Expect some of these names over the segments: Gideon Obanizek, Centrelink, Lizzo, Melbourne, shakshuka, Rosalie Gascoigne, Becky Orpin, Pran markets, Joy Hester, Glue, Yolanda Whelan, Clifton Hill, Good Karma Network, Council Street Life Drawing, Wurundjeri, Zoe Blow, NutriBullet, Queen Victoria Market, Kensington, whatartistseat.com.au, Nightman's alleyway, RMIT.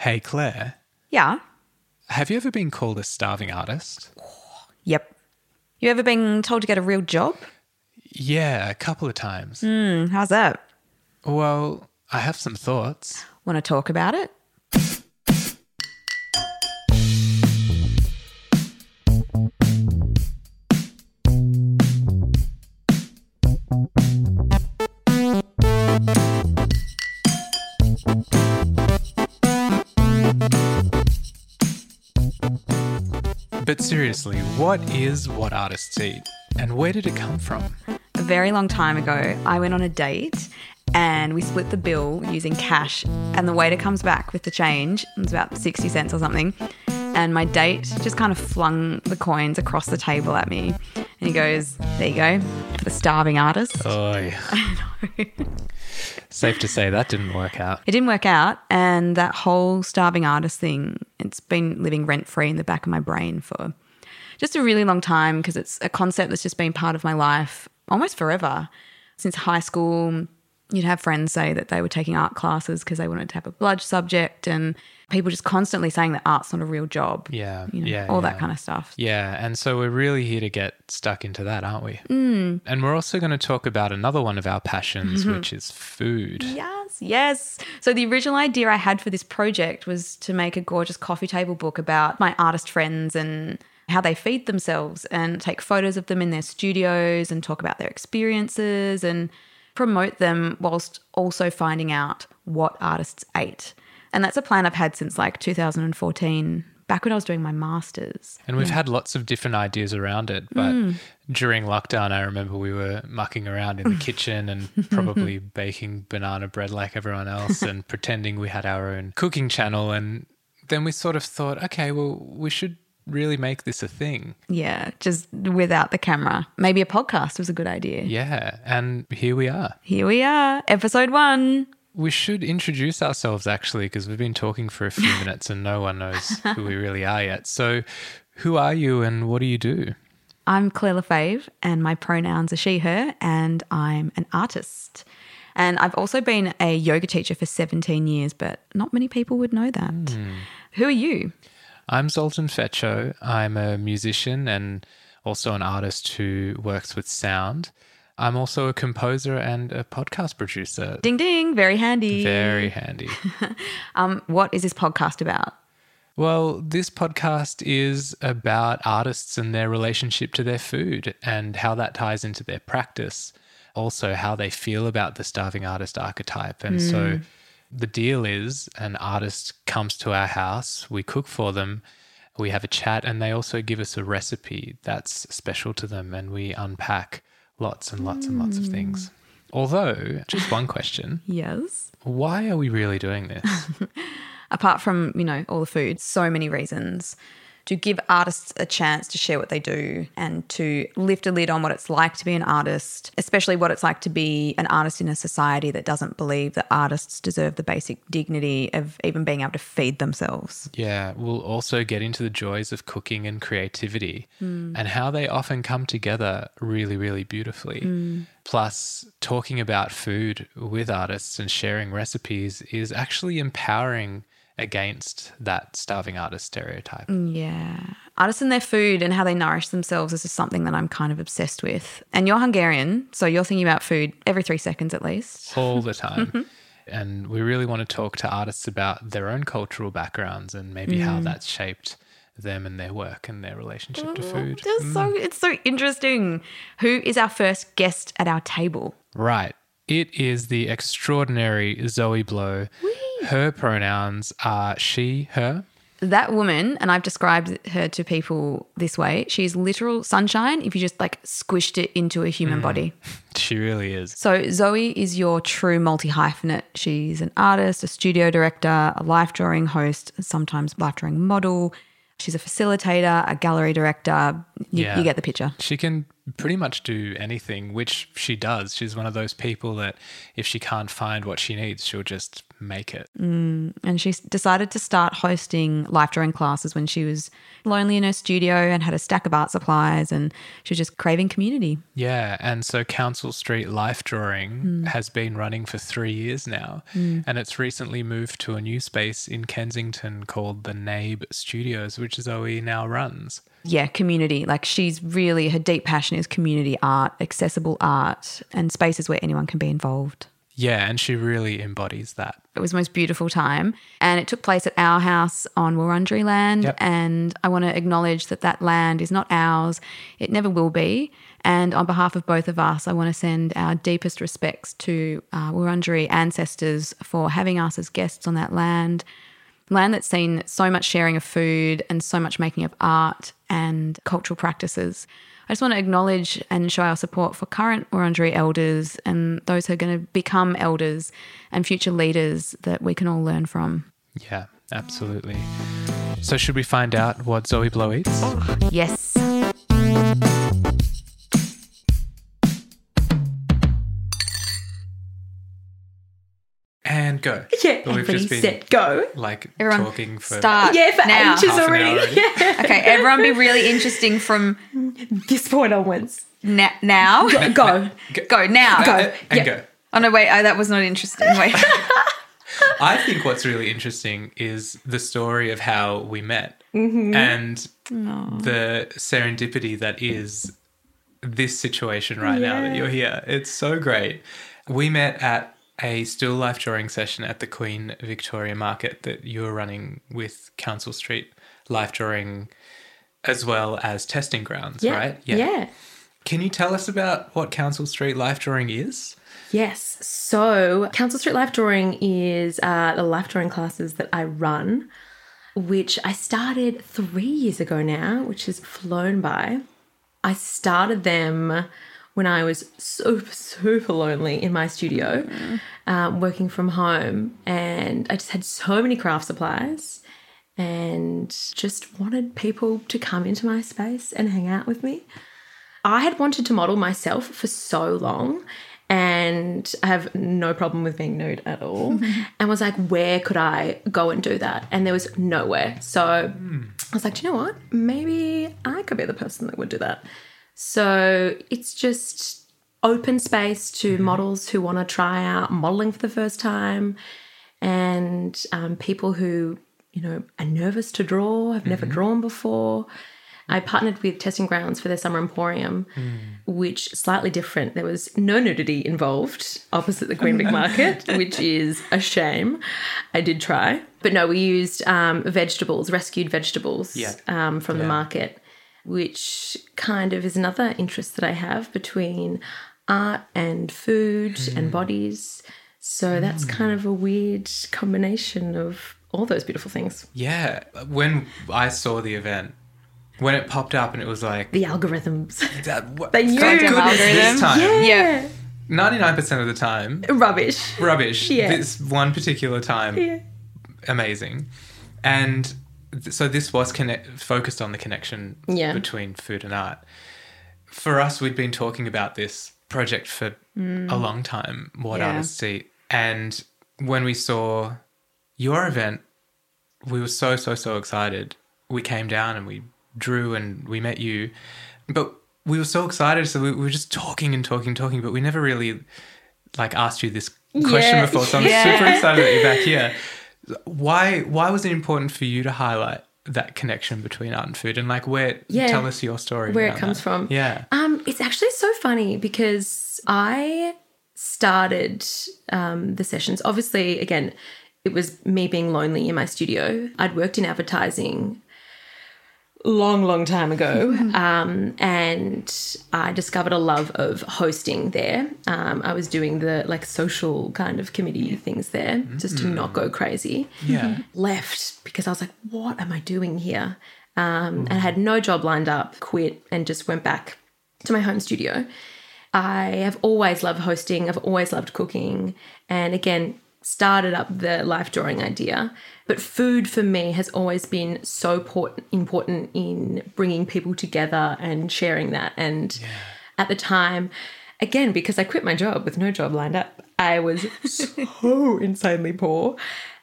Hey, Claire. Yeah? Have you ever been called a starving artist? Yep. You ever been told to get a real job? Yeah, a couple of times. How's that? Well, I have some thoughts. Want to talk about it? But seriously, what is What Artists Eat and where did it come from? A very long time ago, I went on a date and we split the bill using cash and the waiter comes back with the change. It was about 60 cents or something. And my date just kind of flung the coins across the table at me. And he goes, there you go, the starving artist. Oy. I know. Safe to say that didn't work out. It didn't work out, and that whole starving artist thing, it's been living rent-free in the back of my brain for just a really long time because it's a concept that's just been part of my life almost forever. Since high school, you'd have friends say that they were taking art classes because they wanted to have a bludge subject and people just constantly saying that art's not a real job. Yeah, you know, yeah. All that kind of stuff. Yeah, and so we're really here to get stuck into that, aren't we? Mm. And we're also going to talk about another one of our passions, which is food. Yes. So the original idea I had for this project was to make a gorgeous coffee table book about my artist friends and how they feed themselves and take photos of them in their studios and talk about their experiences and promote them whilst also finding out what artists ate. And that's a plan I've had since like 2014, back when I was doing my master's. And we've had lots of different ideas around it. But during lockdown, I remember we were mucking around in the kitchen and probably baking banana bread like everyone else and pretending we had our own cooking channel. And then we sort of thought, okay, well, we should really make this a thing. Yeah, just without the camera. Maybe a podcast was a good idea. Yeah, and here we are. Episode 1. We should introduce ourselves actually because we've been talking for a few minutes and no one knows who we really are yet. So who are you and what do you do? I'm Claire Lefebvre and my pronouns are she, her, and I'm an artist. And I've also been a yoga teacher for 17 years, but not many people would know that. Who are you? I'm Zoltán Fecső. I'm a musician and also an artist who works with sound. I'm also a composer and a podcast producer. Ding, ding. Very handy. Very handy. What is this podcast about? Well, this podcast is about artists and their relationship to their food and how that ties into their practice. Also, how they feel about the starving artist archetype. And so the deal is an artist comes to our house, we cook for them, we have a chat, and they also give us a recipe that's special to them and we unpack lots and lots and lots of things. Although, just one question. Yes. Why are we really doing this? Apart from, you know, all the food, so many reasons. To give artists a chance to share what they do and to lift a lid on what it's like to be an artist, especially what it's like to be an artist in a society that doesn't believe that artists deserve the basic dignity of even being able to feed themselves. Yeah, we'll also get into the joys of cooking and creativity and how they often come together really, really beautifully. Plus, talking about food with artists and sharing recipes is actually empowering against that starving artist stereotype. Yeah. Artists and their food and how they nourish themselves is just something that I'm kind of obsessed with. And you're Hungarian, so you're thinking about food every 3 seconds at least. All the time. And we really want to talk to artists about their own cultural backgrounds and maybe how that's shaped them and their work and their relationship to food. It's so interesting. Who is our first guest at our table? Right. It is the extraordinary Zoe Blow. Whee! Her pronouns are she, her. That woman, and I've described her to people this way, she's literal sunshine if you just like squished it into a human body. She really is. So Zoe is your true multi-hyphenate. She's an artist, a studio director, a life drawing host, sometimes life drawing model. She's a facilitator, a gallery director. You get the picture. She can pretty much do anything, which she does. She's one of those people that if she can't find what she needs, she'll just make it. And she decided to start hosting life drawing classes when she was lonely in her studio and had a stack of art supplies and she was just craving community. Yeah, and so Council Street Life Drawing has been running for 3 years now, and it's recently moved to a new space in Kensington called the Nabe Studios, which Zoe now runs. Yeah, community. Like she's really, her deep passion is community art, accessible art and spaces where anyone can be involved. Yeah, and she really embodies that. It was the most beautiful time and it took place at our house on Wurundjeri land. Yep. And I want to acknowledge that that land is not ours. It never will be. And on behalf of both of us, I want to send our deepest respects to Wurundjeri ancestors for having us as guests on that land. Land that's seen so much sharing of food and so much making of art and cultural practices. I just want to acknowledge and show our support for current Wurundjeri elders and those who are going to become elders and future leaders that we can all learn from. Yeah, absolutely. So should we find out what Zoe Blow eats? Yes. And go. Yeah, but we've just been set, go. Like everyone talking for start for now. Ages already. Yeah. Okay, everyone be really interesting from this point onwards. Now. Go now. Go. And yeah. Go. Oh, no, wait. Oh, that was not interesting. Wait. I think what's really interesting is the story of how we met and the serendipity that is this situation right now that you're here. It's so great. We met at a still life drawing session at the Queen Victoria Market that you were running with Council Street Life Drawing as well as Testing Grounds, right? Yeah. Can you tell us about what Council Street Life Drawing is? Yes. So Council Street Life Drawing is the life drawing classes that I run, which I started 3 years ago now, which has flown by. I started them when I was super, super lonely in my studio, working from home, and I just had so many craft supplies and just wanted people to come into my space and hang out with me. I had wanted to model myself for so long and I have no problem with being nude at all and was like, where could I go and do that? And there was nowhere. So I was like, do you know what? Maybe I could be the person that would do that. So it's just open space to models who want to try out modelling for the first time and people who, you know, are nervous to draw, have never drawn before. I partnered with Testing Grounds for their Summer Emporium, which slightly different. There was no nudity involved opposite the Queen Vic Market, which is a shame. I did try. But no, we used vegetables, rescued vegetables from the market, which kind of is another interest that I have between art and food and bodies. So that's kind of a weird combination of all those beautiful things. Yeah. When I saw the event, when it popped up and it was like... The algorithms. They knew this time. Yeah. 99% of the time. Rubbish. Yeah. This one particular time. Yeah. Amazing. And... so this was focused on the connection between food and art. For us, we'd been talking about this project for a long time, what artists eat. And when we saw your event, we were so, so, so excited. We came down and we drew and we met you. But we were so excited, so we were just talking, but we never really, like, asked you this question before. So I'm super excited that you're back here. Why was it important for you to highlight that connection between art and food and like where tell us your story where it comes from? Yeah. It's actually so funny because I started the sessions. Obviously, again, it was me being lonely in my studio. I'd worked in advertising long time ago and I discovered a love of hosting there. I was doing the like social kind of committee things there just to not go crazy. Left because I was like, what am I doing here? And I had no job lined up, quit and just went back to my home studio. I have always loved hosting. I've always loved cooking and again started up the life drawing idea. But food for me has always been so important in bringing people together and sharing that. And at the time. Again, because I quit my job with no job lined up, I was so insanely poor.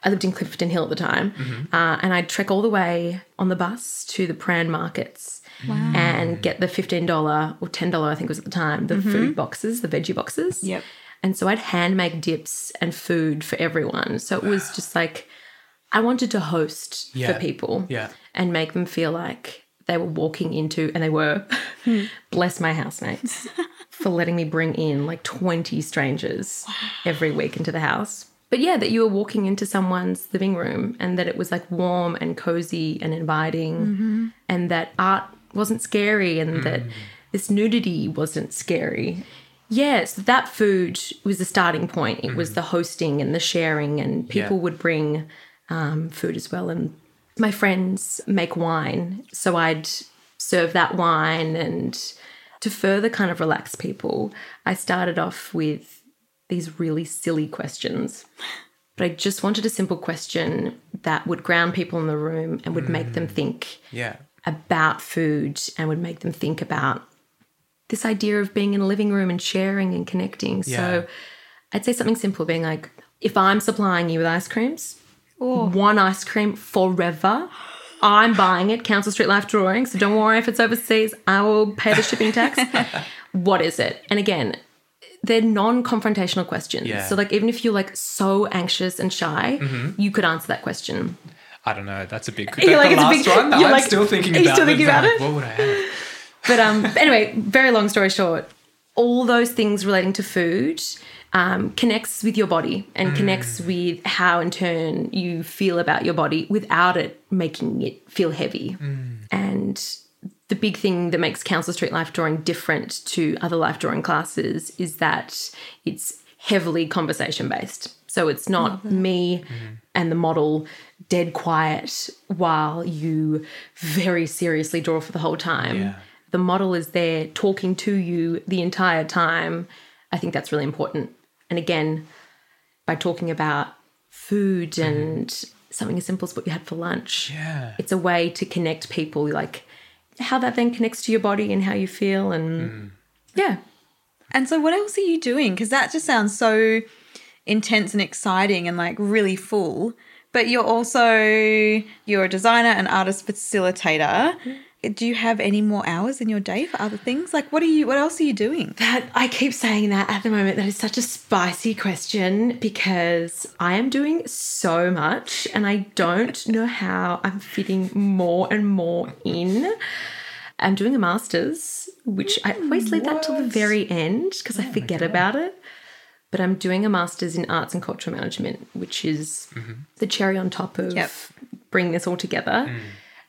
I lived in Clifton Hill at the time, and I'd trek all the way on the bus to the Pran markets and get the $15 or $10, I think it was at the time, the food boxes, the veggie boxes. Yep. And so I'd hand make dips and food for everyone. So it was just like I wanted to host for people and make them feel like they were walking into, and they were, bless my housemates for letting me bring in like 20 strangers every week into the house. But, yeah, that you were walking into someone's living room and that it was like warm and cozy and inviting and that art wasn't scary and that this nudity wasn't scary. Yeah, so that food was the starting point. It was the hosting and the sharing, and people would bring food as well. And my friends make wine, so I'd serve that wine. And to further kind of relax people, I started off with these really silly questions. But I just wanted a simple question that would ground people in the room and would make them think about food and would make them think about this idea of being in a living room and sharing and connecting. Yeah. So I'd say something simple, being like, if I'm supplying you with ice creams, one ice cream forever, I'm buying it, Council Street Life Drawing, so don't worry if it's overseas, I will pay the shipping tax. What is it? And again, they're non-confrontational questions. Yeah. So, like, even if you're, like, so anxious and shy, you could answer that question. I don't know. That's a big question. Like, I'm still thinking about it. Are you still thinking about it? What would I have? But anyway, very long story short, all those things relating to food connects with your body and connects with how, in turn, you feel about your body without it making it feel heavy. And the big thing that makes Council Street Life Drawing different to other life drawing classes is that it's heavily conversation-based. So it's not me and the model dead quiet while you very seriously draw for the whole time. Yeah. The model is there talking to you the entire time. I think that's really important. And, again, by talking about food and something as simple as what you had for lunch, it's a way to connect people, like, how that then connects to your body and how you feel and, yeah. And so what else are you doing? Because that just sounds so intense and exciting and, like, really full. But you're also a designer and artist facilitator. Do you have any more hours in your day for other things? Like, what else are you doing? That I keep saying that at the moment. That is such a spicy question because I am doing so much and I don't know how I'm fitting more and more in. I'm doing a master's, which I always leave that till the very end because I forget about it. But I'm doing a master's in arts and cultural management, which is the cherry on top of bringing this all together.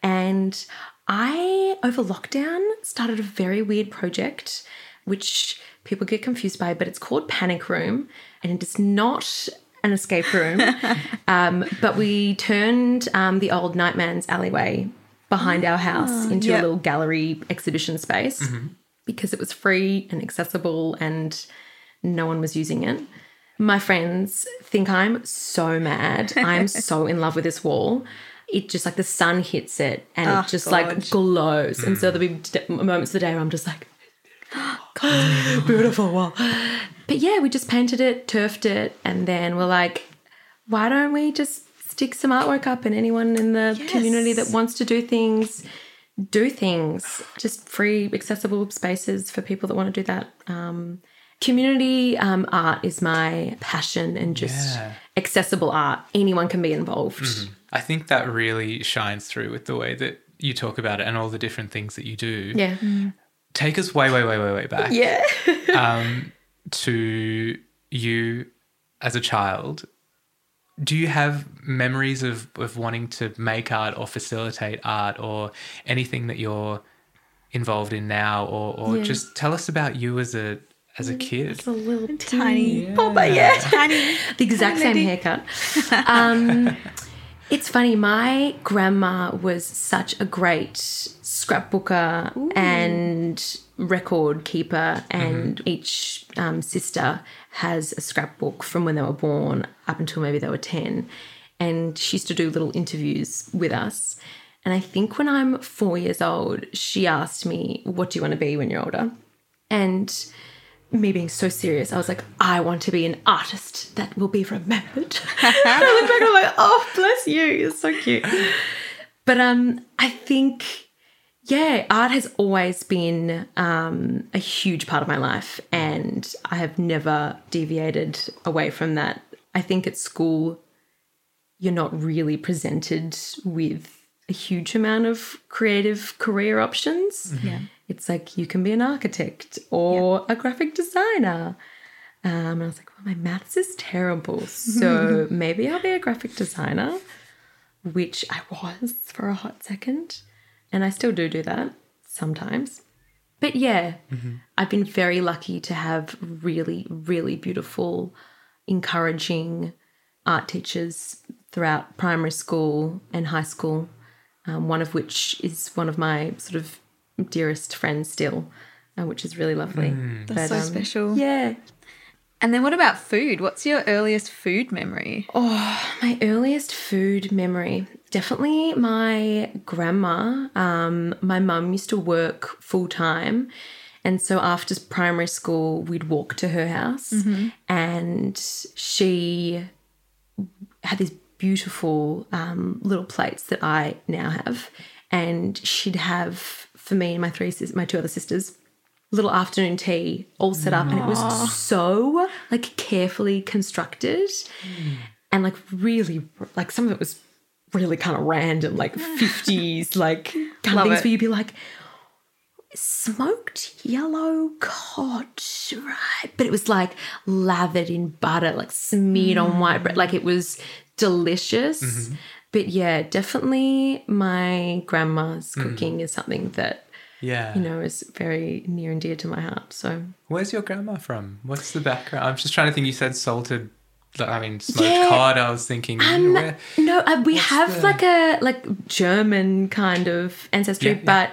And I, over lockdown, started a very weird project which people get confused by, but it's called Panic Room and it is not an escape room. But we turned the old Nightman's alleyway behind our house into a little gallery exhibition space because it was free and accessible and no one was using it. My friends think I'm so mad. I'm so in love with this wall. It just, like, the sun hits it and it just, like, glows. And so there'll be moments of the day where I'm just like, God, beautiful wall. But, yeah, we just painted it, turfed it, and then we're like, why don't we just stick some artwork up and anyone in the community that wants to do things, just free, accessible spaces for people that want to do that. Community art is my passion and just accessible art. Anyone can be involved. I think that really shines through with the way that you talk about it and all the different things that you do. Yeah. Take us way back. Yeah. To you as a child. Do you have memories of wanting to make art or facilitate art or anything that you're involved in now? Or just tell us about you as a kid. It's a little tiny popper, tiny. The exact same haircut. It's funny, my grandma was such a great scrapbooker and record keeper, and each sister has a scrapbook from when they were born up until maybe they were 10, and she used to do little interviews with us. And I think when I'm 4 years old, she asked me, what do you want to be when you're older? And me being so serious, I was like, I want to be an artist that will be remembered. I look back and I'm like, oh, bless you. You're so cute. But I think, yeah, art has always been a huge part of my life, and I have never deviated away from that. I think at school you're not really presented with a huge amount of creative career options. Mm-hmm. Yeah. It's like you can be an architect or a graphic designer. And I was like, well, my maths is terrible, so maybe I'll be a graphic designer, which I was for a hot second. And I still do that sometimes. But, yeah, I've been very lucky to have really, really beautiful, encouraging art teachers throughout primary school and high school, one of which is one of my sort of dearest friends still, which is really lovely. That's so special. Yeah. And then what about food? What's your earliest food memory? Oh, my earliest food memory, definitely my grandma. My mum used to work full-time, and so after primary school we'd walk to her house, and she had these beautiful little plates that I now have, and she'd have for me and my two other sisters, little afternoon tea all set up, and it was so like carefully constructed, and like really like some of it was really kind of random, like 50s, like kind of things where you'd be like smoked yellow cod, right? But it was like lathered in butter, like smeared on white bread, like it was delicious. But, yeah, definitely my grandma's cooking is something that, you know, is very near and dear to my heart. So, where's your grandma from? What's the background? I'm just trying to think. You said salted, I mean, smoked cod. I was thinking. We have like German kind of ancestry, but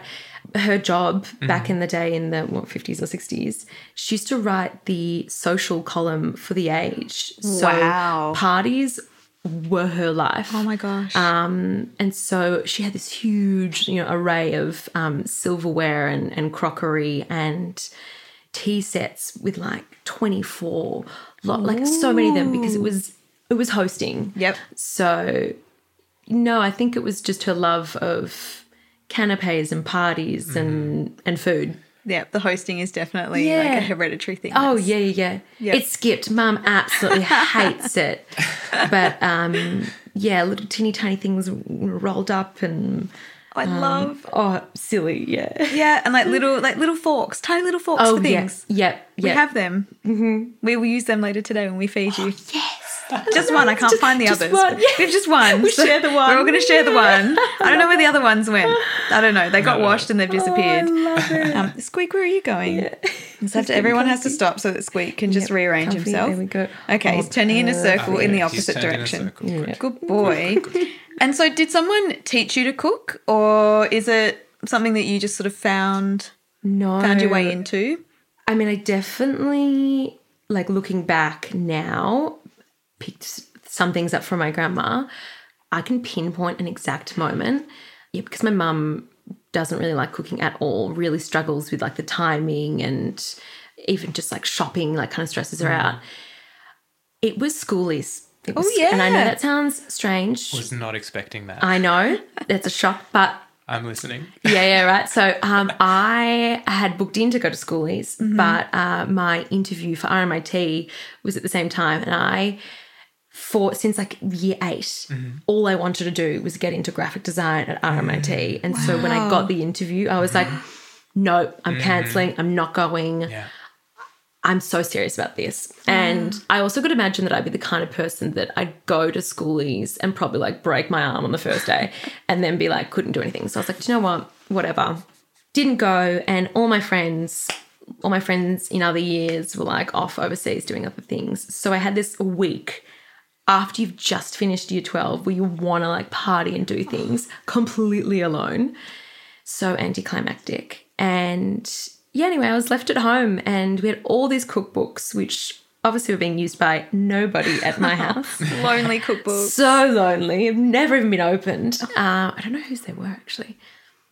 her job back in the day in the 50s or 60s, she used to write the social column for The Age. So parties were her life. Oh my gosh. And so she had this huge, you know, array of silverware and crockery and tea sets with like 24, like so many of them, because it was hosting. Yep. So no, I think it was just her love of canapes and parties and food. Yeah, the hosting is definitely like a hereditary thing. Oh, yeah. It skipped. Mum absolutely hates it. But, little teeny tiny things rolled up and... I love... Oh, silly, yeah. Yeah, and like little forks, tiny little forks for things. Yeah. We have them. Mm-hmm. We will use them later today when we feed you. Yes. Just one. I can't find the others. We've just one. We share the one. We're all going to share the one. I don't know where the other ones went. I don't know. They got washed and they've disappeared. Oh, I love it. Squeak, where are you going? Yeah. Everyone has to stop so that Squeak can just rearrange himself. There we go. Okay, he's turning in a circle in the opposite direction. Good boy. And so did someone teach you to cook, or is it something that you just sort of found your way into? I mean, I definitely, like looking back now, picked some things up from my grandma. I can pinpoint an exact moment. Yeah, because my mum doesn't really like cooking at all, really struggles with like the timing, and even just like shopping like kind of stresses her out. It was schoolies. And I know that sounds strange. Was not expecting that. I know. That's a shock, but... I'm listening. Yeah, right. So I had booked in to go to schoolies, but my interview for RMIT was at the same time, and since like year 8, all I wanted to do was get into graphic design at RMIT. And so when I got the interview, I was like, no, I'm cancelling. I'm not going. Yeah. I'm so serious about this. And I also could imagine that I'd be the kind of person that I'd go to schoolies and probably like break my arm on the first day and then be like, couldn't do anything. So I was like, do you know what? Whatever. Didn't go. And all my friends in other years were like off overseas doing other things. So I had this week after you've just finished year 12 where you want to like party and do things completely alone. So anticlimactic. And yeah, anyway, I was left at home, and we had all these cookbooks, which obviously were being used by nobody at my house. Lonely cookbooks. So lonely. Never even been opened. I don't know whose they were actually.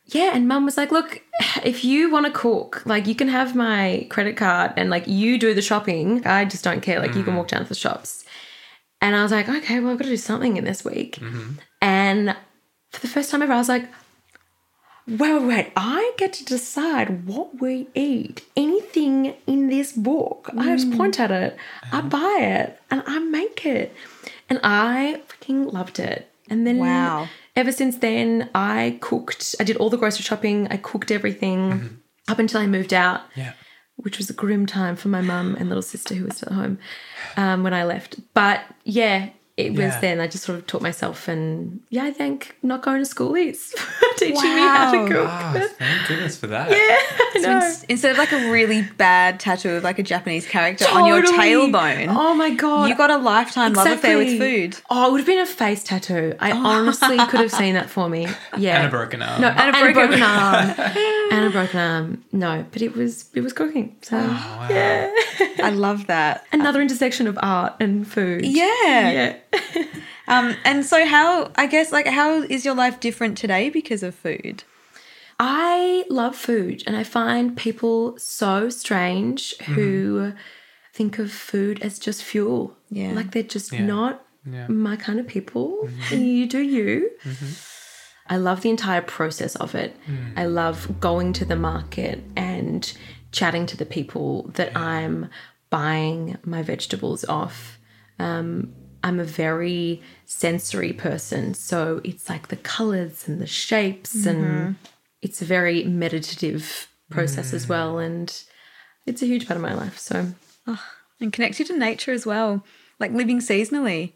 Yeah, and Mum was like, look, if you want to cook, like, you can have my credit card and, like, you do the shopping. I just don't care. Like, you can walk down to the shops. And I was like, okay, well, I've got to do something in this week. Mm-hmm. And for the first time ever, I was like, wait, I get to decide what we eat. Anything in this book, I just point at it, I buy it, and I make it. And I freaking loved it. And then... Wow. Ever since then, I cooked. I did all the grocery shopping. I cooked everything up until I moved out, which was a grim time for my mum and little sister who was still at home when I left. But, yeah, it was then I just sort of taught myself and, I think not going to school is teaching me how to cook. Wow, thank goodness for that. Yeah, I know. So instead of like a really bad tattoo of like a Japanese character on your tailbone. Oh, my God. You got a lifetime love affair with food. Oh, it would have been a face tattoo. I honestly could have seen that for me. Yeah. And a broken arm. No, and a broken arm. And a broken arm. No, but it was cooking. So, yeah. I love that. Another intersection of art and food. Yeah. And so how is your life different today because of food? I love food, and I find people so strange who think of food as just fuel. Yeah. Like they're just not my kind of people. Mm-hmm. You do you. Mm-hmm. I love the entire process of it. Mm. I love going to the market and chatting to the people that I'm buying my vegetables off. I'm a very sensory person, so it's like the colours and the shapes and it's a very meditative process as well, and it's a huge part of my life. So, and connects you to nature as well, like living seasonally.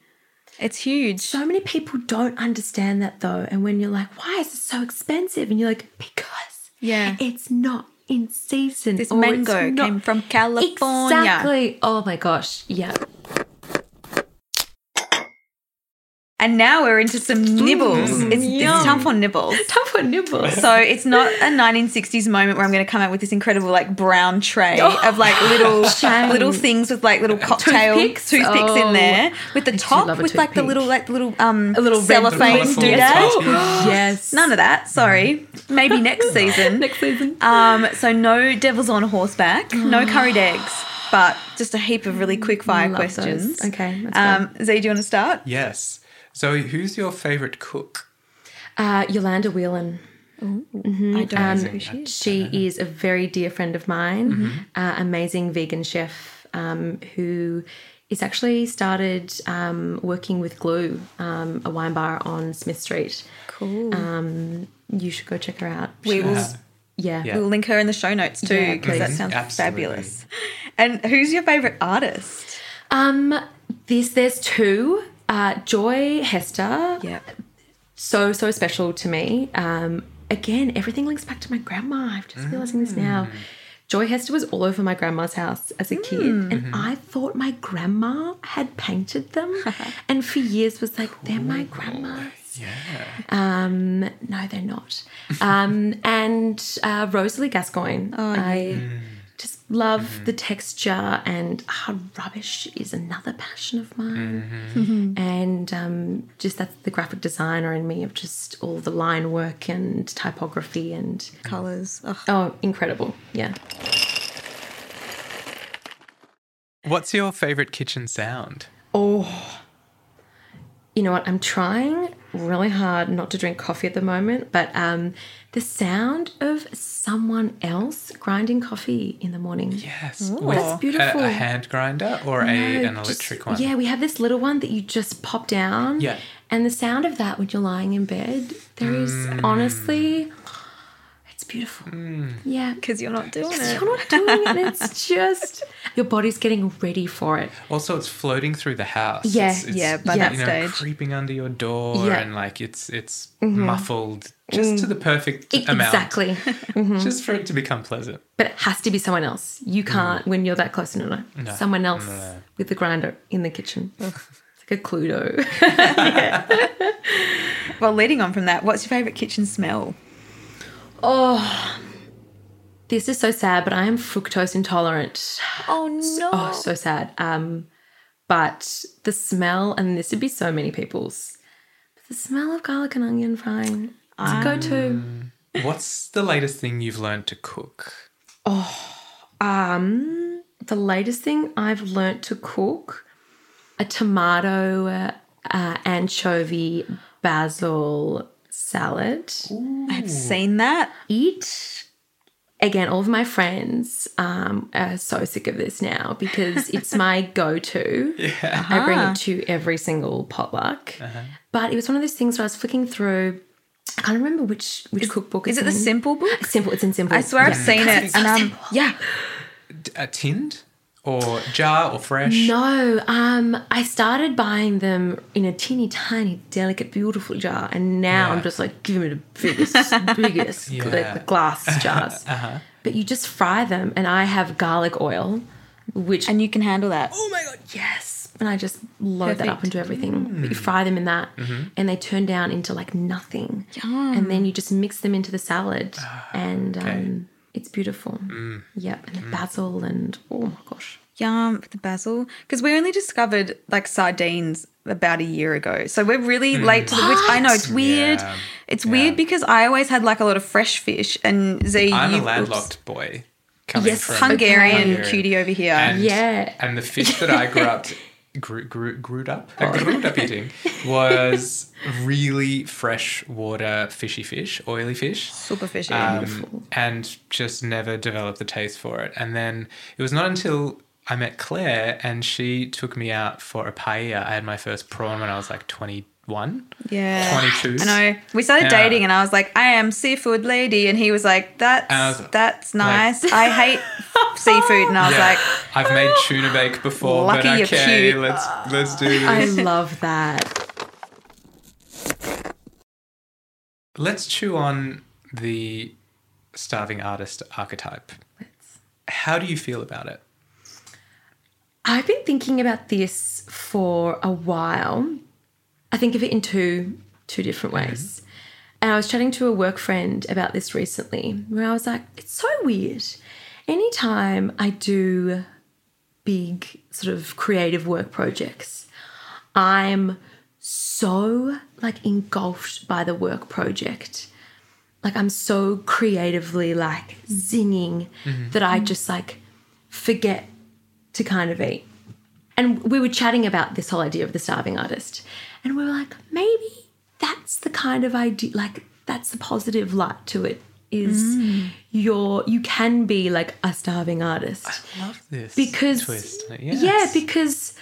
It's huge. So many people don't understand that though, and when you're like, why is it so expensive? And you're like, because it's not in season. This mango came from California. Exactly. Oh, my gosh, yeah. And now we're into some nibbles. It's tough on nibbles. Tough on nibbles. So it's not a 1960s moment where I'm going to come out with this incredible like brown tray of like little things with like little cocktail toothpicks in there with the top with like the little cellophane doodad. Yes. None of that. Sorry. Maybe next season. Next season. So no devils on horseback. No curried eggs. But just a heap of really quick fire questions. Those. Okay. Zee, do you want to start? Yes. So who's your favourite cook? Yolanda Whelan. Ooh, I don't know who she is. She is a very dear friend of mine, amazing vegan chef who is actually started working with Glue, a wine bar on Smith Street. Cool. You should go check her out. We will. Yeah. We'll link her in the show notes too because that sounds fabulous. And who's your favourite artist? There's two. Joy Hester, so special to me. Again, everything links back to my grandma. I'm just realising this now. Joy Hester was all over my grandma's house as a kid and I thought my grandma had painted them and for years was like, they're my grandma's. Yeah. No, they're not. And Rosalie Gascoigne. Oh, just love the texture, and hard rubbish is another passion of mine. And just that's the graphic designer in me of just all the line work and typography and colours. Oh, incredible. Yeah. What's your favourite kitchen sound? Oh, you know what? I'm trying really hard not to drink coffee at the moment, but the sound of someone else grinding coffee in the morning. Yes. Ooh. That's beautiful. A hand grinder or an electric one? Yeah, we have this little one that you just pop down. Yeah. And the sound of that when you're lying in bed, there is honestly, it's beautiful. Mm. Yeah. Because you're not doing it. Because you're not doing it. It's just your body's getting ready for it. Also, it's floating through the house. Yeah, by that stage. Creeping under your door and like it's muffled just to the perfect amount. Exactly. Just for it to become pleasant. But it has to be someone else. You can't when you're that close. No. Someone else with the grinder in the kitchen. It's like a Cluedo. Well, leading on from that, what's your favourite kitchen smell? Oh, this is so sad, but I am fructose intolerant. Oh, no. Oh, so sad. But the smell, and this would be so many people's, but the smell of garlic and onion frying, it's a go-to. What's the latest thing you've learned to cook? The latest thing I've learned to cook, a tomato, anchovy, basil salad. Ooh. I've seen that. Again, all of my friends are so sick of this now because it's my go-to. Yeah. I bring it to every single potluck. Uh-huh. But it was one of those things where I was flicking through. I can't remember which cookbook it's in. Is it the Simple book? Simple. It's in Simple. I swear I've seen it. And yeah. A tinned or jar or fresh? No. I started buying them in a teeny tiny, delicate, beautiful jar, and now I'm just like, give me the biggest the glass jars. Uh-huh. But you just fry them, and I have garlic oil, which and you can handle that. Oh my god, yes! And I just load that up into everything. But you fry them in that, and they turn down into like nothing. Yum. And then you just mix them into the salad, and. Okay. It's beautiful. Mm. Yep. And the basil and, oh, my gosh. Yum, the basil. Because we only discovered, like, sardines about a year ago. So we're really late to the witch. I know, it's weird. Yeah. It's weird because I always had, like, a lot of fresh fish. And Zoe, I'm a landlocked boy. Yes, from Hungarian cutie over here. And, and the fish that I grew up eating was really fresh water fishy fish, oily fish. Super fishy. And just never developed the taste for it. And then it was not until I met Claire and she took me out for a paella. I had my first prawn when I was like 21. Yeah. 22. I know. We started dating and I was like, I am seafood lady. And he was like, that's nice. Like, I hate seafood. And I was like. I've made tuna bake before, lucky but okay, let's do this. I love that. Let's chew on the starving artist archetype. How do you feel about it? I've been thinking about this for a while. I think of it in two different ways. And I was chatting to a work friend about this recently where I was like, it's so weird. Anytime I do big sort of creative work projects, I'm so like engulfed by the work project. Like I'm so creatively like zinging that I just like forget to kind of eat. And we were chatting about this whole idea of the starving artist. And we were like, maybe that's the kind of idea, like that's the positive light to it is you can be like a starving artist. I love this twist. Yes. Because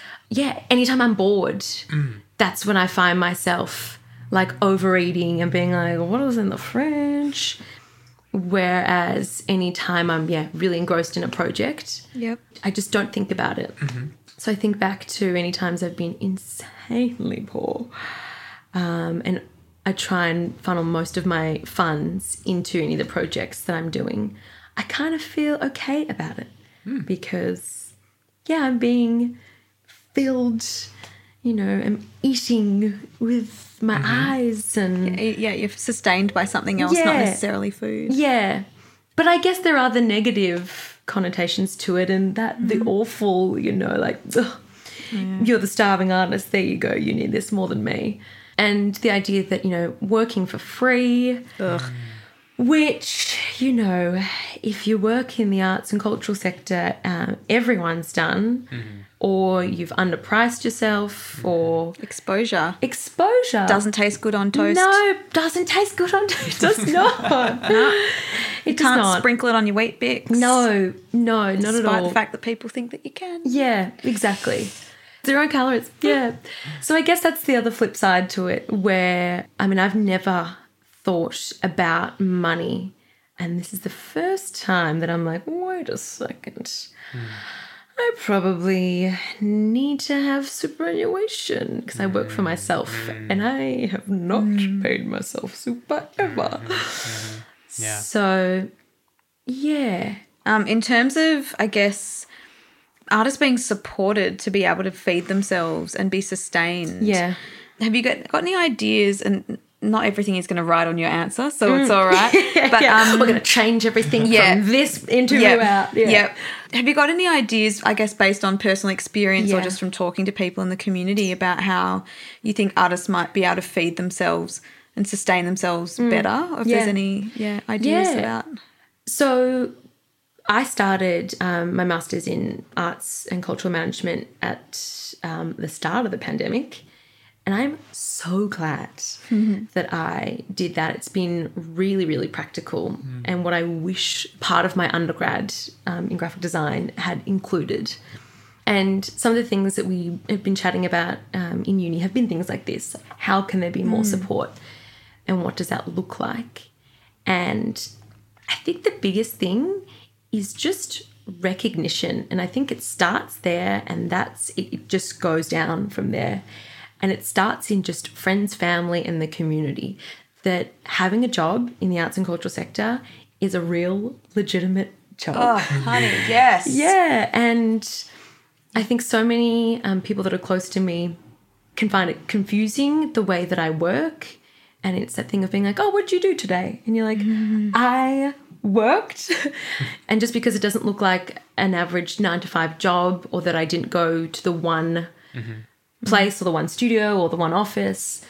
anytime I'm bored, that's when I find myself like overeating and being like, what was in the fridge? Whereas anytime I'm, really engrossed in a project, I just don't think about it. Mm-hmm. So I think back to any times I've been insanely poor and I try and funnel most of my funds into any of the projects that I'm doing. I kind of feel okay about it because, I'm being filled, I'm eating with my eyes and... Yeah, you're sustained by something else, not necessarily food. Yeah, but I guess there are the negative connotations to it and that the awful, you're the starving artist, there you go, you need this more than me. And the idea that, working for free, which, if you work in the arts and cultural sector, everyone's done or you've underpriced yourself or... Exposure. Doesn't taste good on toast. No, doesn't taste good on toast. Does not. It can't sprinkle it on your wheat bix. No, not at all. Despite the fact that people think that you can. Yeah, exactly. Zero calories. Yeah. So I guess that's the other flip side to it where, I've never thought about money and this is the first time that I'm like, wait a second, I probably need to have superannuation because I work for myself and I have not paid myself super ever. Yeah. So, in terms of, I guess, artists being supported to be able to feed themselves and be sustained. Yeah. Have you got any ideas? And not everything is going to ride on your answer, so it's all right. But we're going to change everything from this interview out. Yeah. Yep. Have you got any ideas, I guess, based on personal experience or just from talking to people in the community about how you think artists might be able to feed themselves and sustain themselves better? Or if there's any ideas about? So I started my master's in arts and cultural management at the start of the pandemic, and I'm so glad that I did that. It's been really, really practical, and what I wish part of my undergrad in graphic design had included. And some of the things that we have been chatting about in uni have been things like this. How can there be more support, and what does that look like? And I think the biggest thing is just recognition, and I think it starts there, and that's it, it just goes down from there. And it starts in just friends, family and the community, that having a job in the arts and cultural sector is a real legitimate job. Oh, honey, yes. Yeah, and I think so many people that are close to me can find it confusing the way that I work, and it's that thing of being like, oh, what did you do today? And you're like, I worked. And just because it doesn't look like an average 9-to-5 job, or that I didn't go to the one place or the one studio or the one office,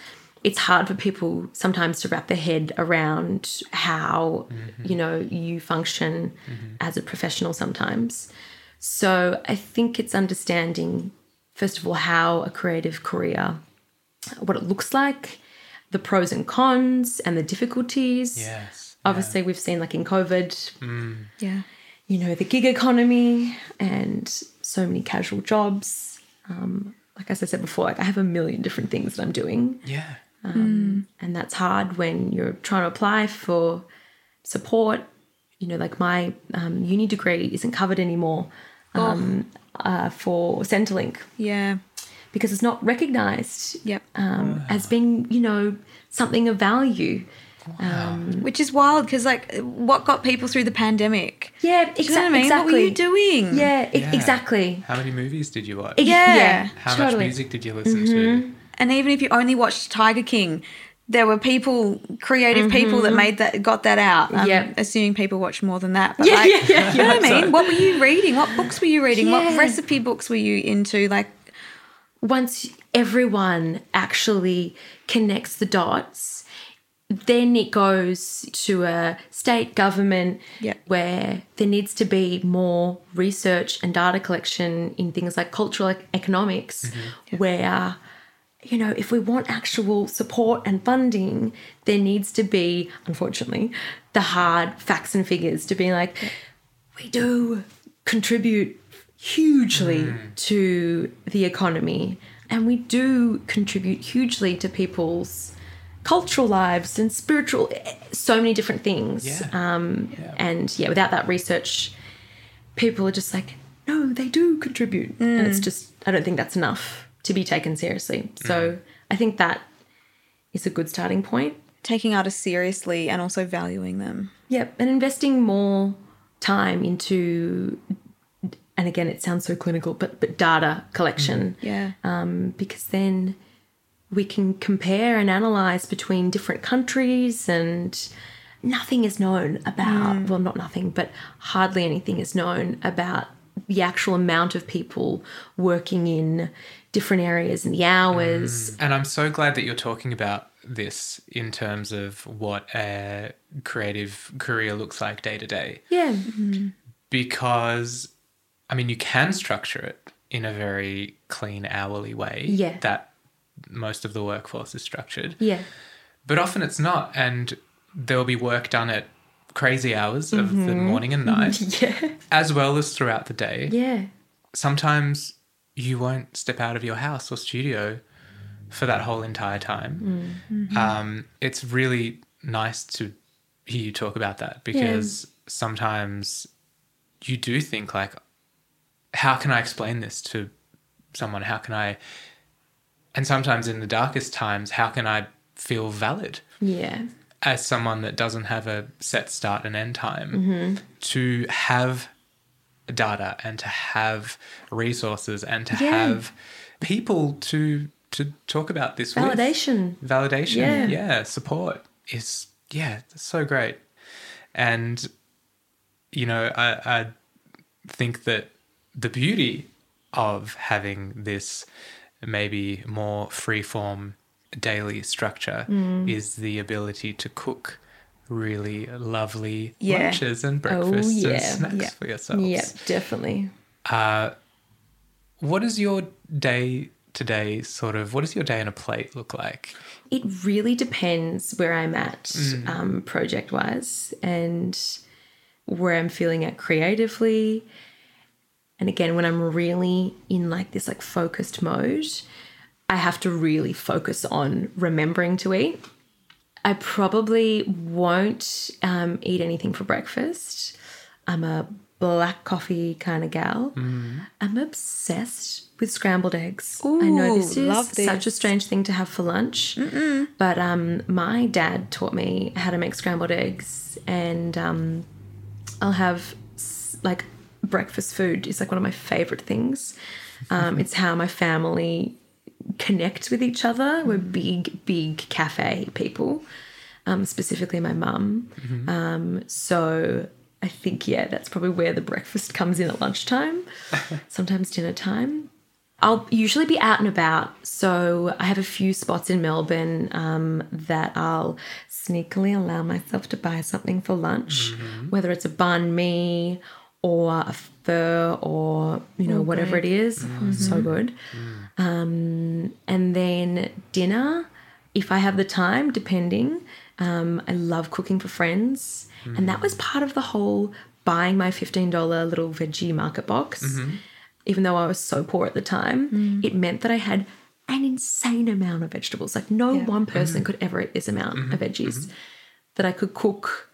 it's hard for people sometimes to wrap their head around how, you know, you function as a professional sometimes. So I think it's understanding, first of all, how a creative career, what it looks like, the pros and cons and the difficulties. Yes. Obviously, we've seen like in COVID, you know, the gig economy and so many casual jobs. Like as I said before, like I have a million different things that I'm doing. Yeah. And that's hard when you're trying to apply for support. You know, like my uni degree isn't covered anymore for Centrelink. Yeah. Because it's not recognised as being, you know, something of value. Wow. Which is wild, because, like, what got people through the pandemic? Yeah, exactly. You know what I mean? Exactly. What were you doing? Yeah, exactly. How many movies did you watch? Yeah. How much music did you listen to? And even if you only watched Tiger King, there were people, creative people that made that, got that out. Assuming people watch more than that. But you know what I mean? What were you reading? What books were you reading? Yeah. What recipe books were you into? Like, once everyone actually connects the dots, then it goes to a state government where there needs to be more research and data collection in things like cultural economics where, you know, if we want actual support and funding, there needs to be, unfortunately, the hard facts and figures to be like, we do contribute hugely to the economy, and we do contribute hugely to people's cultural lives and spiritual, so many different things. And, without that research, people are just like, no, they do contribute. And it's just, I don't think that's enough to be taken seriously. So I think that is a good starting point. Taking artists seriously and also valuing them. Yep, and investing more time into, and again, it sounds so clinical, but data collection. Because then we can compare and analyse between different countries, and nothing is known about, well, not nothing, but hardly anything is known about the actual amount of people working in different areas and the hours. And I'm so glad that you're talking about this in terms of what a creative career looks like day to day. Yeah. Because, I mean, you can structure it in a very clean hourly way. Yeah. That most of the workforce is structured. Yeah. But often it's not, and there will be work done at crazy hours of the morning and night as well as throughout the day. Yeah. Sometimes you won't step out of your house or studio for that whole entire time. It's really nice to hear you talk about that, because sometimes you do think like, how can I explain this to someone? How can I... And sometimes in the darkest times, how can I feel valid as someone that doesn't have a set start and end time to have data and to have resources and to have people to talk about this validation with. Validation. Support is, so great. And, you know, I think that the beauty of having this maybe more freeform daily structure is the ability to cook really lovely lunches and breakfasts and snacks for yourselves. Yeah, definitely. What is your day today sort of, what does your day in a plate look like? It really depends where I'm at project-wise and where I'm feeling at creatively. And again, when I'm really in like this like focused mode, I have to really focus on remembering to eat. I probably won't eat anything for breakfast. I'm a black coffee kind of gal. I'm obsessed with scrambled eggs. Ooh, I know this is such a strange thing to have for lunch, but my dad taught me how to make scrambled eggs, and I'll have like breakfast food is like one of my favourite things. It's how my family connect with each other. We're big, big cafe people, specifically my mum. So I think, that's probably where the breakfast comes in at lunchtime, sometimes dinner time. I'll usually be out and about, so I have a few spots in Melbourne that I'll sneakily allow myself to buy something for lunch, whether it's a banh mi or a fur or, you know, whatever it is. So good. And then dinner, if I have the time, depending, I love cooking for friends. And that was part of the whole buying my $15 little veggie market box. Even though I was so poor at the time, it meant that I had an insane amount of vegetables. Like no one person could ever eat this amount of veggies that I could cook.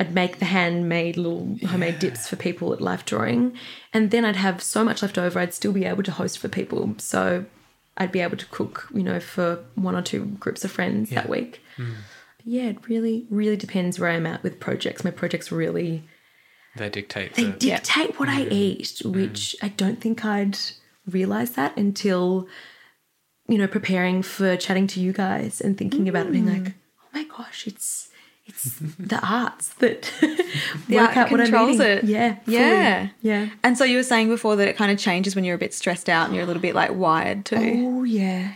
I'd make the handmade little homemade dips for people at Life Drawing, and then I'd have so much left over I'd still be able to host for people. So I'd be able to cook, you know, for one or two groups of friends that week. But yeah, it really, really depends where I'm at with projects. My projects really... They dictate what I eat, which I don't think I'd realise that until, you know, preparing for chatting to you guys and thinking about it, being like, oh, my gosh, it's the arts that the work art out controls what I'm eating. Yeah. And so you were saying before that it kind of changes when you're a bit stressed out and you're a little bit like wired too. Oh yeah,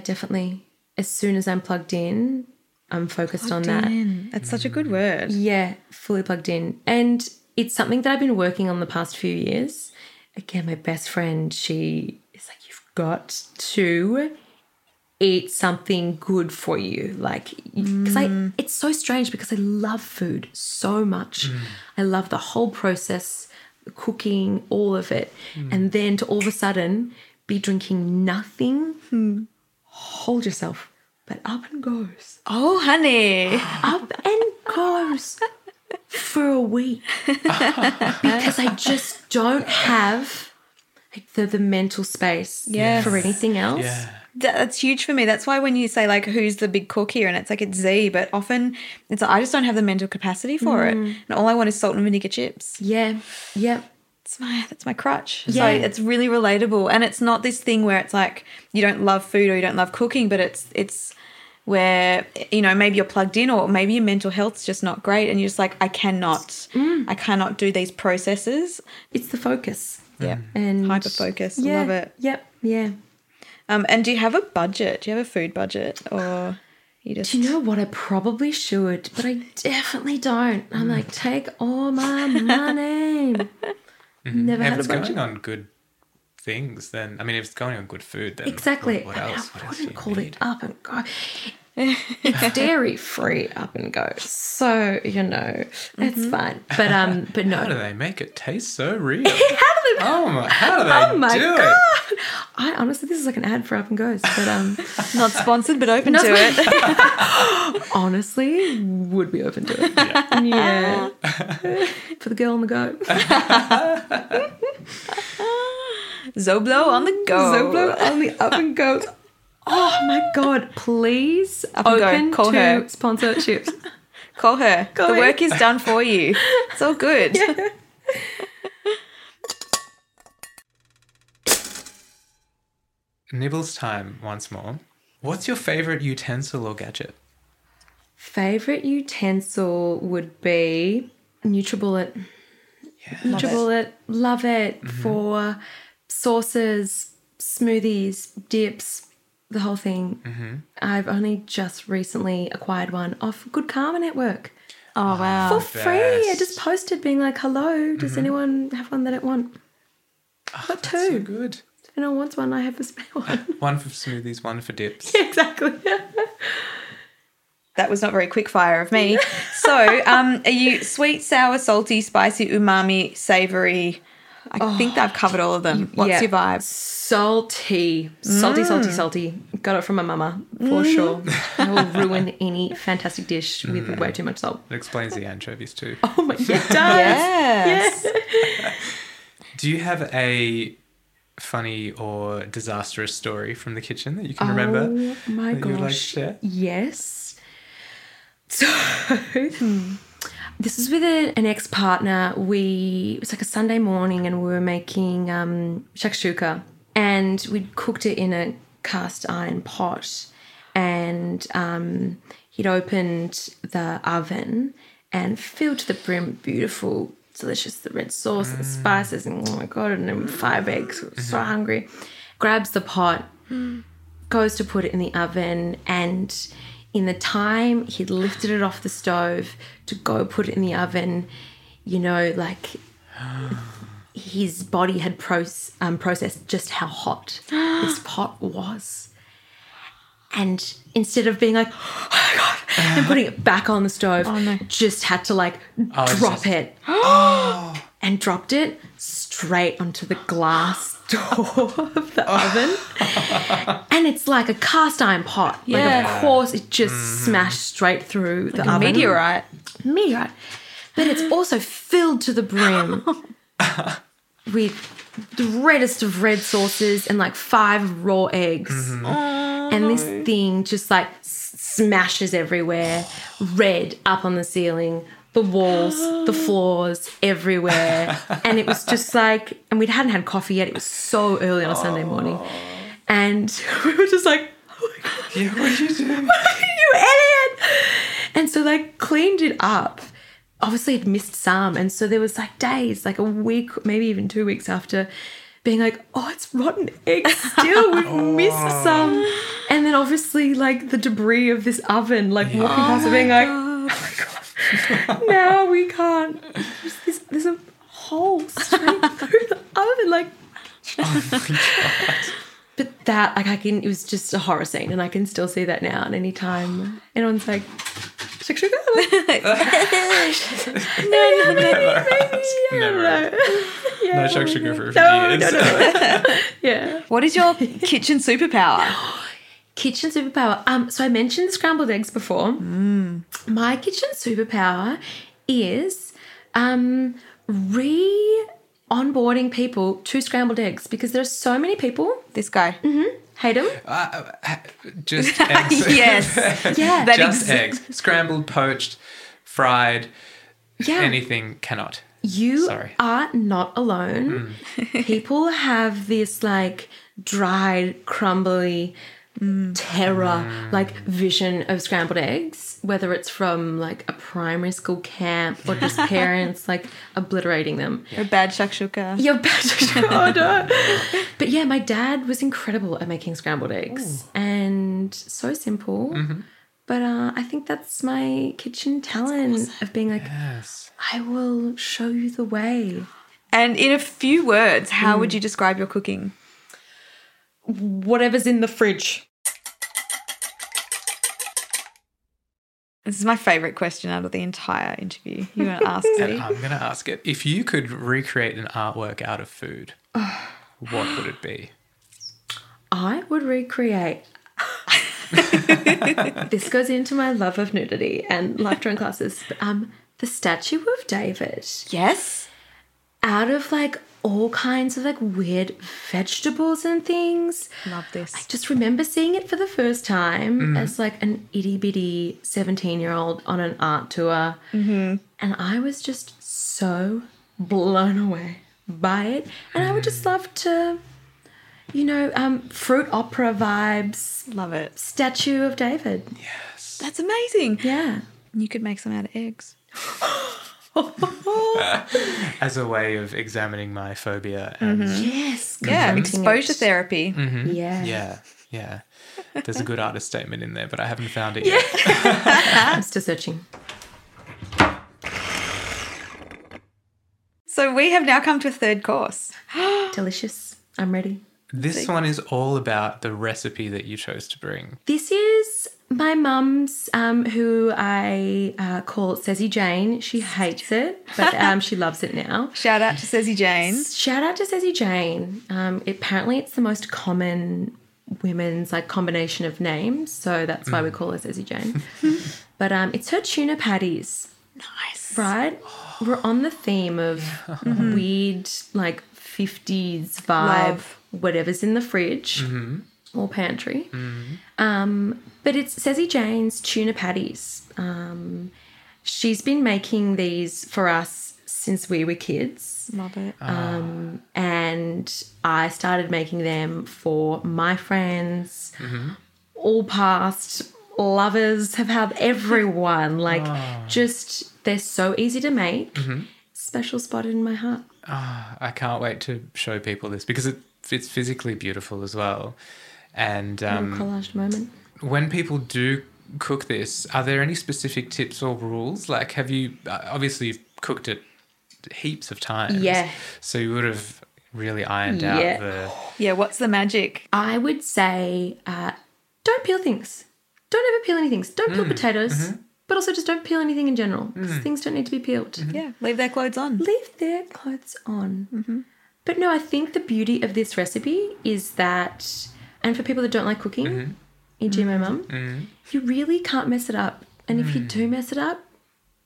definitely. As soon as I'm plugged in, I'm focused on that. That's such a good word. Yeah, fully plugged in. And it's something that I've been working on the past few years. Again, my best friend, she is like, you've got to eat something good for you. Like, because it's so strange because I love food so much. I love the whole process, the cooking, all of it. And then to all of a sudden be drinking nothing, hold yourself. But up and goes. Oh, honey. Up and goes for a week because I just don't have the mental space for anything else. Yeah. That's huge for me. That's why when you say, like, who's the big cook here? And it's like, it's Z, but often it's like, I just don't have the mental capacity for it. And all I want is salt and vinegar chips. Yeah. That's my crutch. Yeah. So it's really relatable. And it's not this thing where it's like you don't love food or you don't love cooking, but it's where, you know, maybe you're plugged in or maybe your mental health's just not great and you're just like, I cannot do these processes. It's the focus. Yeah. And hyper-focus. Yeah, love it. Yep. Yeah. And do you have a budget? Do you have a food budget or you just... Do you know what? I probably should, but I definitely don't. I'm like, take all my money. Never and had if it's a budget. Going on good things, then I mean, if it's going on good food, then exactly. What else? I wouldn't call it up and go. It's dairy free up and go, so you know it's fine. But no. How do they make it taste so real? How do they do it? I honestly, this is like an ad for Up and Goes, but not sponsored, but open to it. Honestly, would be open to it. Yeah. For the girl on the go. Zoblo on the go. Zoblo on the Up and Goes. Oh my God, please Up and open go. Call to her. Sponsorships. Call her. Call the in. Work is done for you. It's all good. Yeah. Nibbles time once more. What's your favourite utensil or gadget? Favourite utensil would be NutriBullet. Yeah. NutriBullet, love it for sauces, smoothies, dips, the whole thing. Mm-hmm. I've only just recently acquired one off Good Karma Network. Oh, wow. For free. I just posted being like, hello, does anyone have one that it want? Oh, got two. So good. If anyone wants one, I have a spare one. One for smoothies, one for dips. Yeah, exactly. That was not very quick fire of me. So are you sweet, sour, salty, spicy, umami, savoury? I think I've covered all of them. What's your vibe? Salty. Salty. Got it from my mama, for sure. I will ruin any fantastic dish with way too much salt. It explains the anchovies too. Oh, my God. It does. Yes. Do you have a funny or disastrous story from the kitchen that you can remember? Oh, my gosh. That you would like to share? Yes. So... This was with an ex-partner. It was like a Sunday morning and we were making shakshuka, and we cooked it in a cast iron pot, and he'd opened the oven and filled to the brim, beautiful, delicious, the red sauce and the spices, and oh my God, and then 5 eggs, we were so hungry. Grabs the pot, goes to put it in the oven, and... in the time he'd lifted it off the stove to go put it in the oven, you know, like his body had processed just how hot this pot was. And instead of being like, oh, my God, and putting it back on the stove, just had to like drop it. And dropped it straight onto the glass door of the oven. And it's like a cast iron pot. Yeah. Like, of course, it just smashed straight through the oven. Meteorite. But it's also filled to the brim with the reddest of red sauces and like 5 raw eggs. And this thing just like smashes everywhere, red up on the ceiling, the walls, the floors, everywhere. And it was just like, and we hadn't had coffee yet. It was so early on a Sunday morning. And we were just like, oh my God. Yeah, what did you do? You idiot! And so they cleaned it up. Obviously it missed some. And so there was like days, like a week, maybe even 2 weeks after, being like, oh, it's rotten eggs still. We've missed some. And then obviously like the debris of this oven, like walking past it being like, oh my God. Now we can't. There's a hole straight through the oven, like. Oh my God. But that, like, it was just a horror scene, and I can still see that now. And anytime anyone's like, shakshuka, like, no shakshuka for a few years. No. Yeah. What is your kitchen superpower? Kitchen superpower. So I mentioned scrambled eggs before. My kitchen superpower is re-onboarding people to scrambled eggs, because there are so many people. This guy. Mm-hmm. Hate him. Just eggs. Yes. Yeah. Just eggs. Scrambled, poached, fried, anything cannot. You are not alone. People have this like dried, crumbly... terror, like vision of scrambled eggs, whether it's from like a primary school camp or just parents like obliterating them. Yeah. Your bad shakshuka. Oh, no. But yeah, my dad was incredible at making scrambled eggs. Ooh. And so simple. Mm-hmm. But I think that's my kitchen talent of being like, I will show you the way. And in a few words, how would you describe your cooking? Whatever's in the fridge. This is my favourite question out of the entire interview. You're going to ask me? And I'm going to ask it. If you could recreate an artwork out of food, what would it be? I would recreate. This goes into my love of nudity and life drawing classes. The statue of David. Yes. Out of like all kinds of like weird vegetables and things. Love this. I just remember seeing it for the first time as like an itty bitty 17-year-old on an art tour. Mm-hmm. And I was just so blown away by it. And I would just love to, you know, fruit opera vibes. Love it. Statue of David. Yes. That's amazing. Yeah. You could make some out of eggs. as a way of examining my phobia. And yes. Yeah, exposure therapy. Mm-hmm. Yeah. Yeah. Yeah. There's a good artist statement in there, but I haven't found it yet. I'm still searching. So we have now come to a third course. Delicious. I'm ready. This one is all about the recipe that you chose to bring. This is my mum's, who I call Susie Jane. She hates it, but she loves it now. Shout out to Susie Jane. Shout out to Susie Jane. Apparently it's the most common women's like combination of names, so that's why we call her Susie Jane. But it's her tuna patties. Nice. Right? We're on the theme of weird like 50s vibe. Love. Whatever's in the fridge or pantry. But it's Susie Jane's tuna patties. She's been making these for us since we were kids. Love it. And I started making them for my friends, all past lovers, have had everyone. Like just they're so easy to make. Special spot in my heart. I can't wait to show people this because it's physically beautiful as well. And collage moment. When people do cook this, are there any specific tips or rules? Like, have you obviously you've cooked it heaps of times? Yeah. So you would have really ironed out the... Yeah, what's the magic? I would say don't peel things. Don't ever peel anything. Don't peel potatoes. But also just don't peel anything in general because things don't need to be peeled. Yeah, leave their clothes on. Leave their clothes on. But no, I think the beauty of this recipe is that, and for people that don't like cooking, e.g. my mum, you really can't mess it up. And if you do mess it up,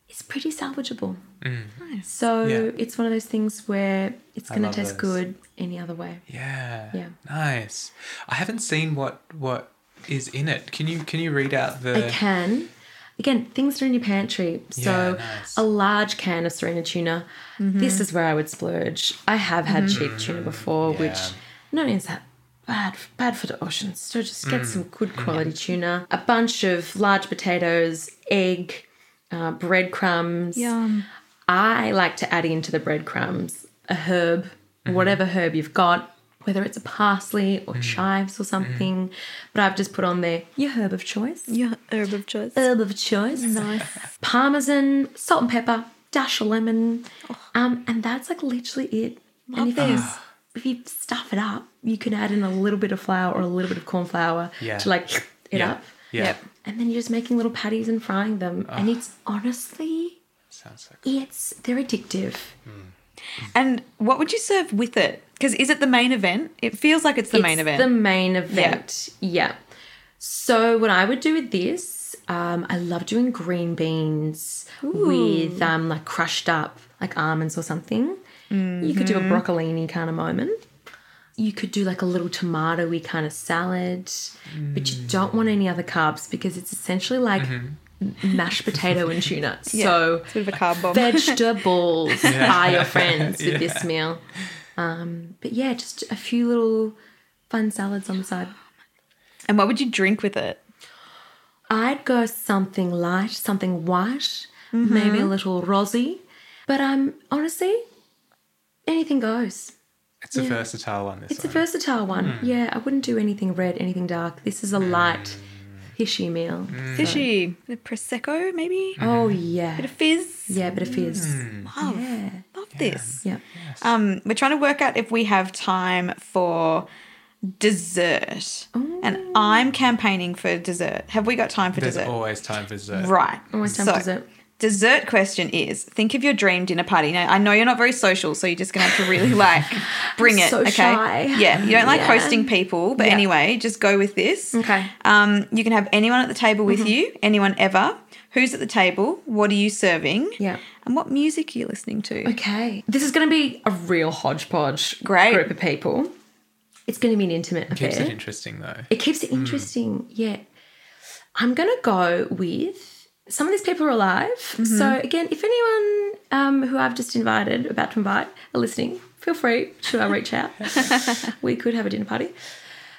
it's pretty salvageable. Nice. So it's one of those things where it's going to taste good any other way. Yeah. Yeah. Nice. I haven't seen what is in it. Can you read out the... I can. Again, things are in your pantry. So a large can of Serena tuna, this is where I would splurge. I have had cheap tuna before, which not only is that bad for the ocean, so just get some good quality tuna, a bunch of large potatoes, egg, breadcrumbs. Yum. I like to add into the breadcrumbs a herb, whatever herb you've got, whether it's a parsley or chives or something. But I've just put on there your herb of choice. Your herb of choice. Herb of choice. Nice. Parmesan, salt and pepper, dash of lemon. And that's like literally it. Love. And if you stuff it up, you can add in a little bit of flour or a little bit of corn flour to like it up. Yeah. Yep. And then you're just making little patties and frying them. And it's honestly, sounds so good. They're addictive. And what would you serve with it? Because is it the main event? It feels like it's the main event. It's the main event, yeah. So what I would do with this, I love doing green beans with like crushed up like almonds or something. You could do a broccolini kind of moment. You could do like a little tomato-y kind of salad, but you don't want any other carbs because it's essentially like mashed potato and tuna. Yeah, so it's a bit of a carb bomb. Vegetables are your friends with this meal. But yeah, just a few little fun salads on the side. And what would you drink with it? I'd go something light, something white, maybe a little rosé. But honestly, anything goes. It's a versatile one, this one. It's a versatile one. Yeah, I wouldn't do anything red, anything dark. This is a light... fishy meal. Fishy. So. A Prosecco maybe? Oh, yeah. Bit of fizz. Yeah, bit of fizz. Love. Yeah. Love this. Yeah. Yes. We're trying to work out if we have time for dessert. Ooh. And I'm campaigning for dessert. Have we got time for dessert? There's always time for dessert. Right. Always time for dessert. Dessert question is, think of your dream dinner party. Now, I know you're not very social, so you're just going to have to really like bring it. So okay. Shy. Yeah, you don't like hosting people, but anyway, just go with this. Okay. You can have anyone at the table with you, anyone ever. Who's at the table? What are you serving? Yeah. And what music are you listening to? Okay. This is going to be a real hodgepodge group of people. It's going to be an intimate affair. Keeps it interesting though. It keeps it interesting, yeah. I'm going to go with... some of these people are alive. So, again, if anyone who I've just invited, about to invite, are listening, feel free to reach out. We could have a dinner party.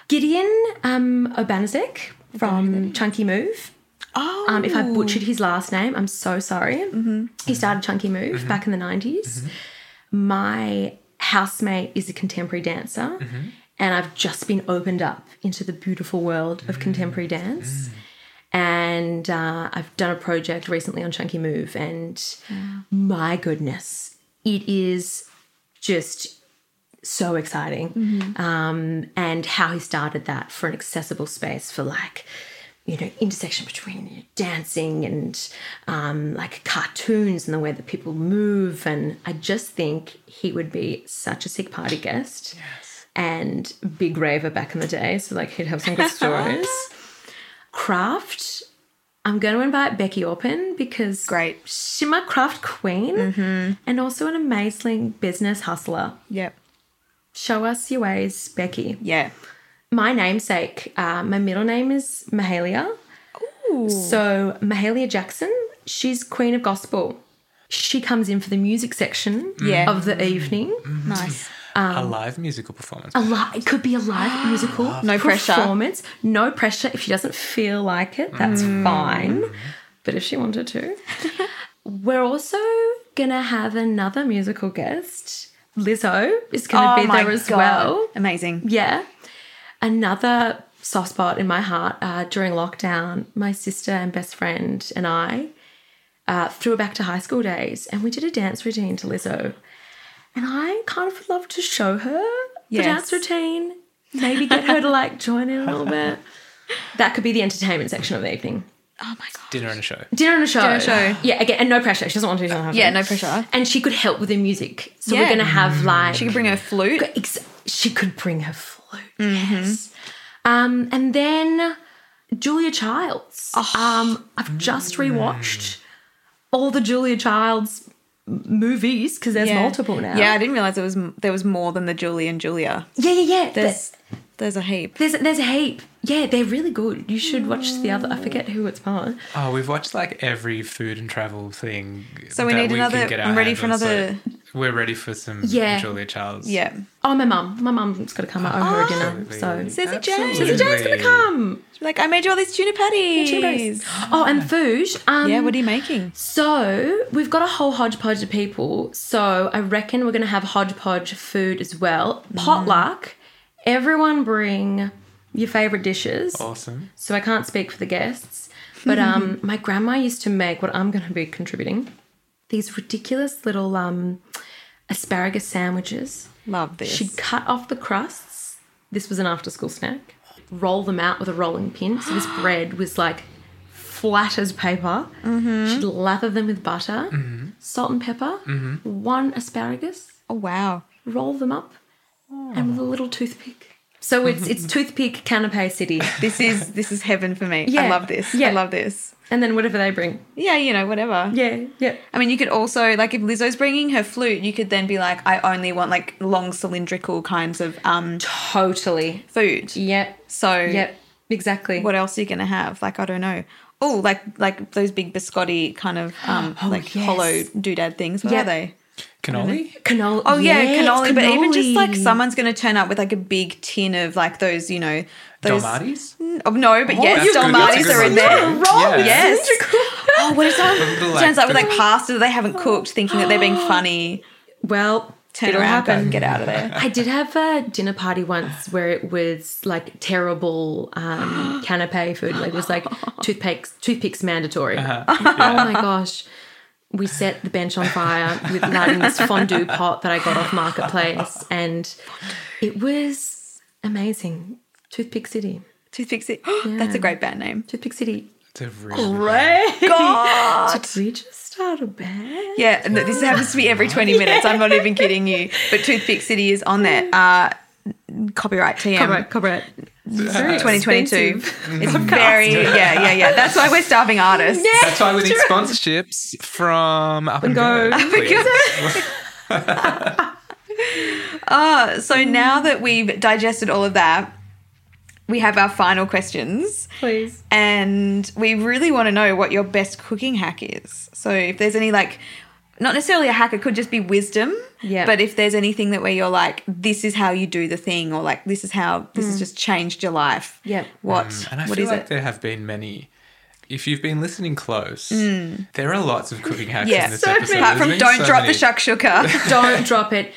Gideon Obanizek from Chunky Move. Oh. If I butchered his last name, I'm so sorry. Mm-hmm. He started Chunky Move mm-hmm. back in the 90s. Mm-hmm. My housemate is a contemporary dancer mm-hmm. and I've just been opened up into the beautiful world of mm-hmm. contemporary dance. Mm-hmm. And I've done a project recently on Chunky Move and wow. my goodness, it is just so exciting. Mm-hmm. And how he started that for an accessible space for like, you know, intersection between dancing and like cartoons and the way that people move. And I just think he would be such a sick party guest yes. and big raver back in the day. So like he'd have some good stories. Craft, I'm going to invite Becky Orpin because great, she's my craft queen mm-hmm. and also an amazing business hustler. Yep. Show us your ways, Becky. Yeah. My namesake, my middle name is Mahalia. Ooh. So Mahalia Jackson, she's Queen of Gospel. She comes in for the music section yeah. of the evening. Mm-hmm. Nice. A live musical performance. It could be a live musical no performance. Pressure. No pressure. If she doesn't feel like it, that's fine. But if she wanted to. We're also going to have another musical guest. Lizzo is going to be there as God. Well. Amazing. Yeah. Another soft spot in my heart during lockdown, my sister and best friend and I threw it back to high school days and we did a dance routine to Lizzo. And I kind of would love to show her yes. the dance routine, maybe get her to, like, join in a little bit. That could be the entertainment section of the evening. Oh, my God. Dinner and a show. Yeah, again, and no pressure. She doesn't want to do something. Yeah, no pressure. And she could help with the music. So we're going to have, like... She could bring her flute. She could bring her flute, mm-hmm. yes. And then Julia Childs. Oh. I've just rewatched all the Julia Childs movies because there's multiple now. Yeah, I didn't realise there was more than the Julie and Julia. Yeah. There's a heap. There's a heap. Yeah, they're really good. You should watch the other. I forget who it's part. Oh, we've watched like every food and travel thing. So we need another. I'm ready for another. So we're ready for some Julia Childs. Yeah. Oh, my mum. My mum's got to come. I owe her a dinner. Absolutely. So Susie J's going to come. She's like, I made you all these tuna patties. Oh, and food. Yeah, what are you making? So we've got a whole hodgepodge of people. So I reckon we're going to have hodgepodge food as well. Potluck. Everyone bring your favourite dishes. Awesome. So I can't speak for the guests. But my grandma used to make what I'm going to be contributing, these ridiculous little asparagus sandwiches. Love this. She'd cut off the crusts. This was an after-school snack. Roll them out with a rolling pin. So this bread was like flat as paper. Mm-hmm. She'd lather them with butter, mm-hmm. salt and pepper, mm-hmm. one asparagus. Oh, wow. Roll them up. And with a little toothpick. So it's toothpick canapé city. This is heaven for me. Yeah. I love this. Yeah. I love this. And then whatever they bring. Yeah, you know, whatever. Yeah, yeah. I mean, you could also, like if Lizzo's bringing her flute, you could then be like, I only want like long cylindrical kinds of totally food. Yep. So yep, exactly. What else are you going to have? Like, I don't know. Oh, like those big biscotti kind of hollow doodad things. What are they? Cannoli? Oh, yeah, yes, cannoli. But even just, like, someone's going to turn up with, like, a big tin of, like, those, you know. Dalmatis? No, but yes, Dalmatis are in there. Yes. Oh, what is that? Turns up with, like, pasta that they haven't cooked, thinking that they're being funny. Well, it'll happen. Get out of there. I did have a dinner party once where it was, like, terrible canapé food. Like, it was, like, toothpicks mandatory. Uh-huh. Yeah. Oh, my gosh. We set the bench on fire with lighting this fondue pot that I got off Marketplace, and it was amazing. Toothpick City. Toothpick City. Yeah. That's a great band name. Toothpick City. It's a really great. God. Did we just start a band? Yeah, this happens to be every 20 minutes. I'm not even kidding you. But Toothpick City is on there. Copyright TM. Copyright. 2022. It's very, yeah. That's why we're starving artists. Yeah, that's why we need sponsorships from Up and Go. So now that we've digested all of that, we have our final questions. Please. And we really want to know what your best cooking hack is. So if there's any like, not necessarily a hack, it could just be wisdom. Yeah. But if there's anything that where you're like, this is how you do the thing, or like this is how this has just changed your life. Yeah. What is it? I feel like there have been many If you've been listening close, there are lots of cooking hacks in this episode. Apart from don't drop the shakshuka. Don't drop it.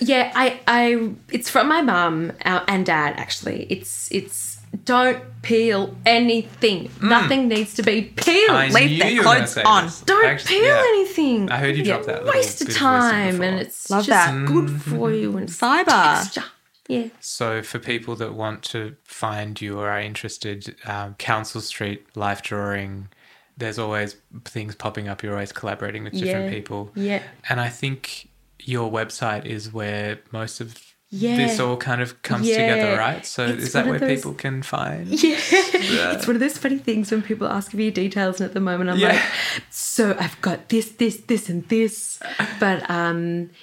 Yeah, I it's from my mum and dad, actually. It's don't peel anything. Nothing needs to be peeled. Leave their clothes on. Don't peel anything. I heard you drop that. Waste of time, and it's just good for you and fibre. Texture. Yeah. So for people that want to find you or are interested, Council Street Life Drawing, there's always things popping up. You're always collaborating with different people. Yeah. And I think your website is where most of this all kind of comes together, right? So it's is that where people can find? Yeah. It's one of those funny things when people ask for your details, and at the moment I'm like, so I've got this and this. But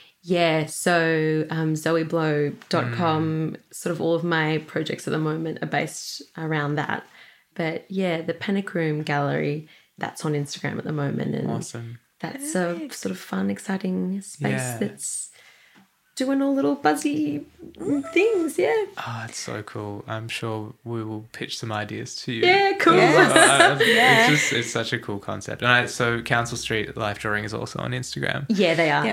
so zoeblow.com, sort of all of my projects at the moment are based around that. But, the Panic Room gallery, that's on Instagram at the moment. And awesome. That's a sort of fun, exciting space that's doing all little buzzy things, Oh, it's so cool. I'm sure we will pitch some ideas to you. Yeah, cool. Yeah. It's such a cool concept. And so Council Street Life Drawing is also on Instagram. Yeah, they are.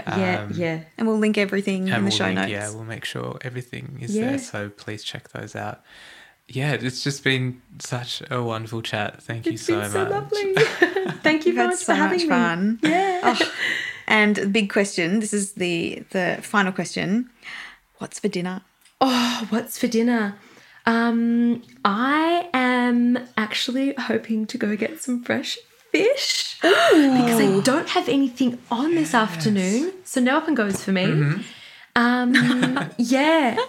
Yep. And we'll link everything in the show notes. Yeah, we'll make sure everything is there, so please check those out. Yeah, it's just been such a wonderful chat. Thank you so much. It's been so lovely. Thank you very much for having me. You've had so much fun. Yeah. Oh. And big question, this is the final question. What's for dinner? Oh, what's for dinner? I am actually hoping to go get some fresh fish because I don't have anything on this afternoon. So no up and goes for me. Mm-hmm.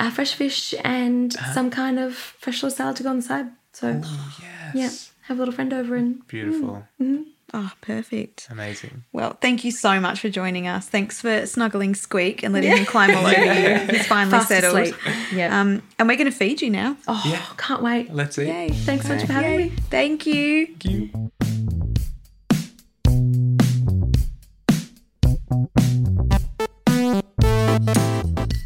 A fresh fish and some kind of fresh little salad to go on the side. So have a little friend over and beautiful. Mm-hmm. Oh, perfect. Amazing. Well, thank you so much for joining us. Thanks for snuggling Squeak and letting him climb all over you. He's finally settled. Yeah. And we're going to feed you now. Oh, can't wait. Let's eat. Yay. Thanks so much for having me. Thank you. Thank you.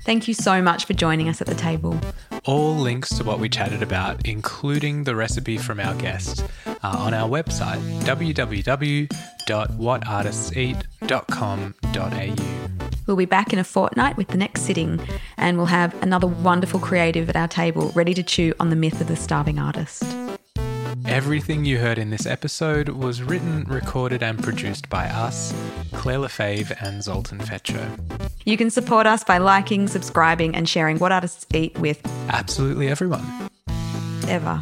Thank you so much for joining us at the table. All links to what we chatted about, including the recipe from our guest, are on our website, www.whatartistseat.com.au. We'll be back in a fortnight with the next sitting, and we'll have another wonderful creative at our table ready to chew on the myth of the starving artist. Everything you heard in this episode was written, recorded and produced by us, Claire Lefebvre and Zoltán Fecső. You can support us by liking, subscribing and sharing What Artists Eat with absolutely everyone. Ever.